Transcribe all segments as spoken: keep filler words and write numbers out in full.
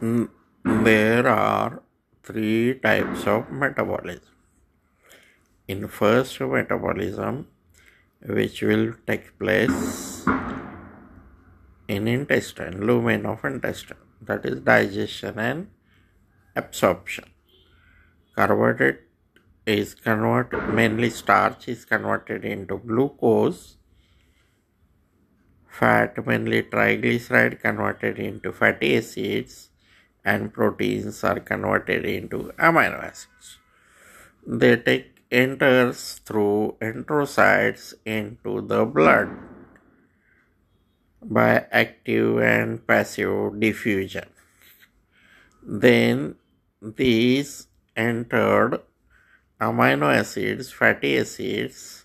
There are three types of metabolism. In first metabolism, which will take place in intestine, lumen of intestine, that is digestion and absorption. Carbohydrate is converted, mainly starch is converted into glucose, fat mainly triglyceride converted into fatty acids, and proteins are converted into amino acids. They take enters through enterocytes into the blood by active and passive diffusion. Then these entered amino acids, fatty acids,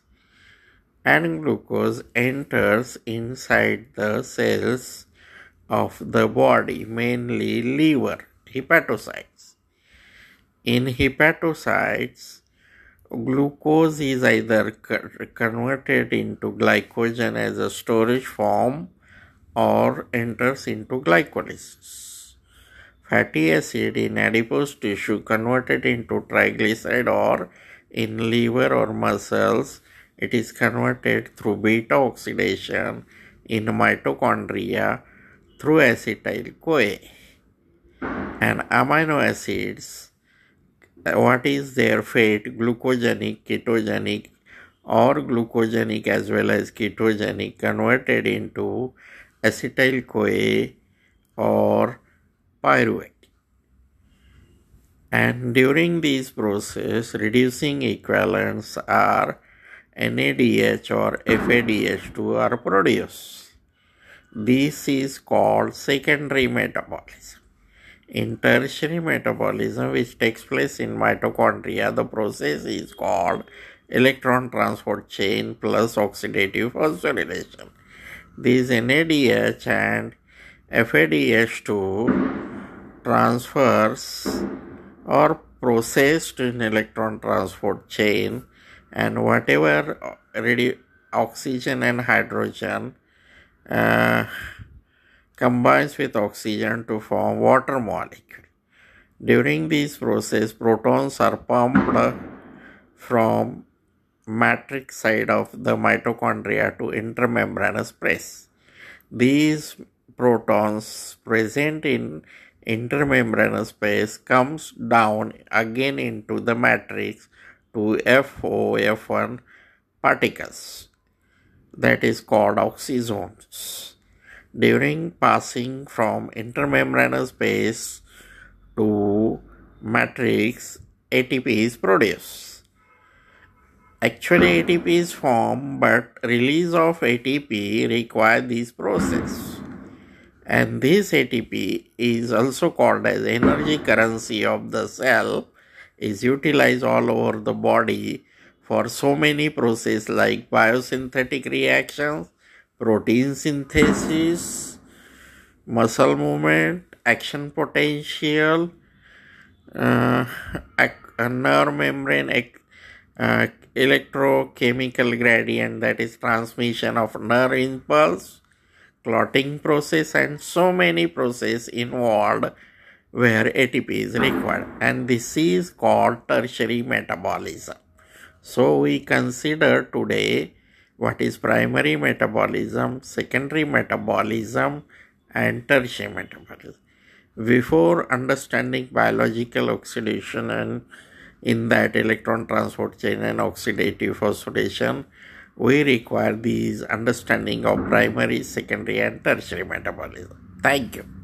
and glucose enters inside the cells of the body, mainly liver, hepatocytes. In hepatocytes, glucose is either converted into glycogen as a storage form or enters into glycolysis. Fatty acid in adipose tissue converted into triglyceride, or in liver or muscles, it is converted through beta oxidation in mitochondria through acetyl CoA. And amino acids, what is their fate? Glucogenic, ketogenic, or glucogenic as well as ketogenic, converted into acetyl-CoA or pyruvate. And during this process, reducing equivalents are N A D H or F A D H two are produced. This is called secondary metabolism. In tertiary metabolism, which takes place in mitochondria, the process is called electron transport chain plus oxidative phosphorylation. These N A D H and F A D H two transfers or processed in electron transport chain, and whatever oxygen and hydrogen uh, combines with oxygen to form water molecule. During this process, protons are pumped from matrix side of the mitochondria to intermembranous space. These protons present in intermembranous space comes down again into the matrix to F zero F one particles, that is called oxysomes. During passing from intermembranous space to matrix, A T P is produced. Actually, A T P is formed, but release of A T P requires this process. And this A T P is also called as energy currency of the cell, is utilized all over the body for so many processes like biosynthetic reactions, protein synthesis, muscle movement, action potential, uh, nerve membrane, uh, electrochemical gradient, that is transmission of nerve impulse, clotting process, and so many processes involved where A T P is required. And this is called tertiary metabolism. So we consider today what is primary metabolism, secondary metabolism, and tertiary metabolism. Before understanding biological oxidation, and in that electron transport chain and oxidative phosphorylation, we require these understanding of primary, secondary, and tertiary metabolism. Thank you.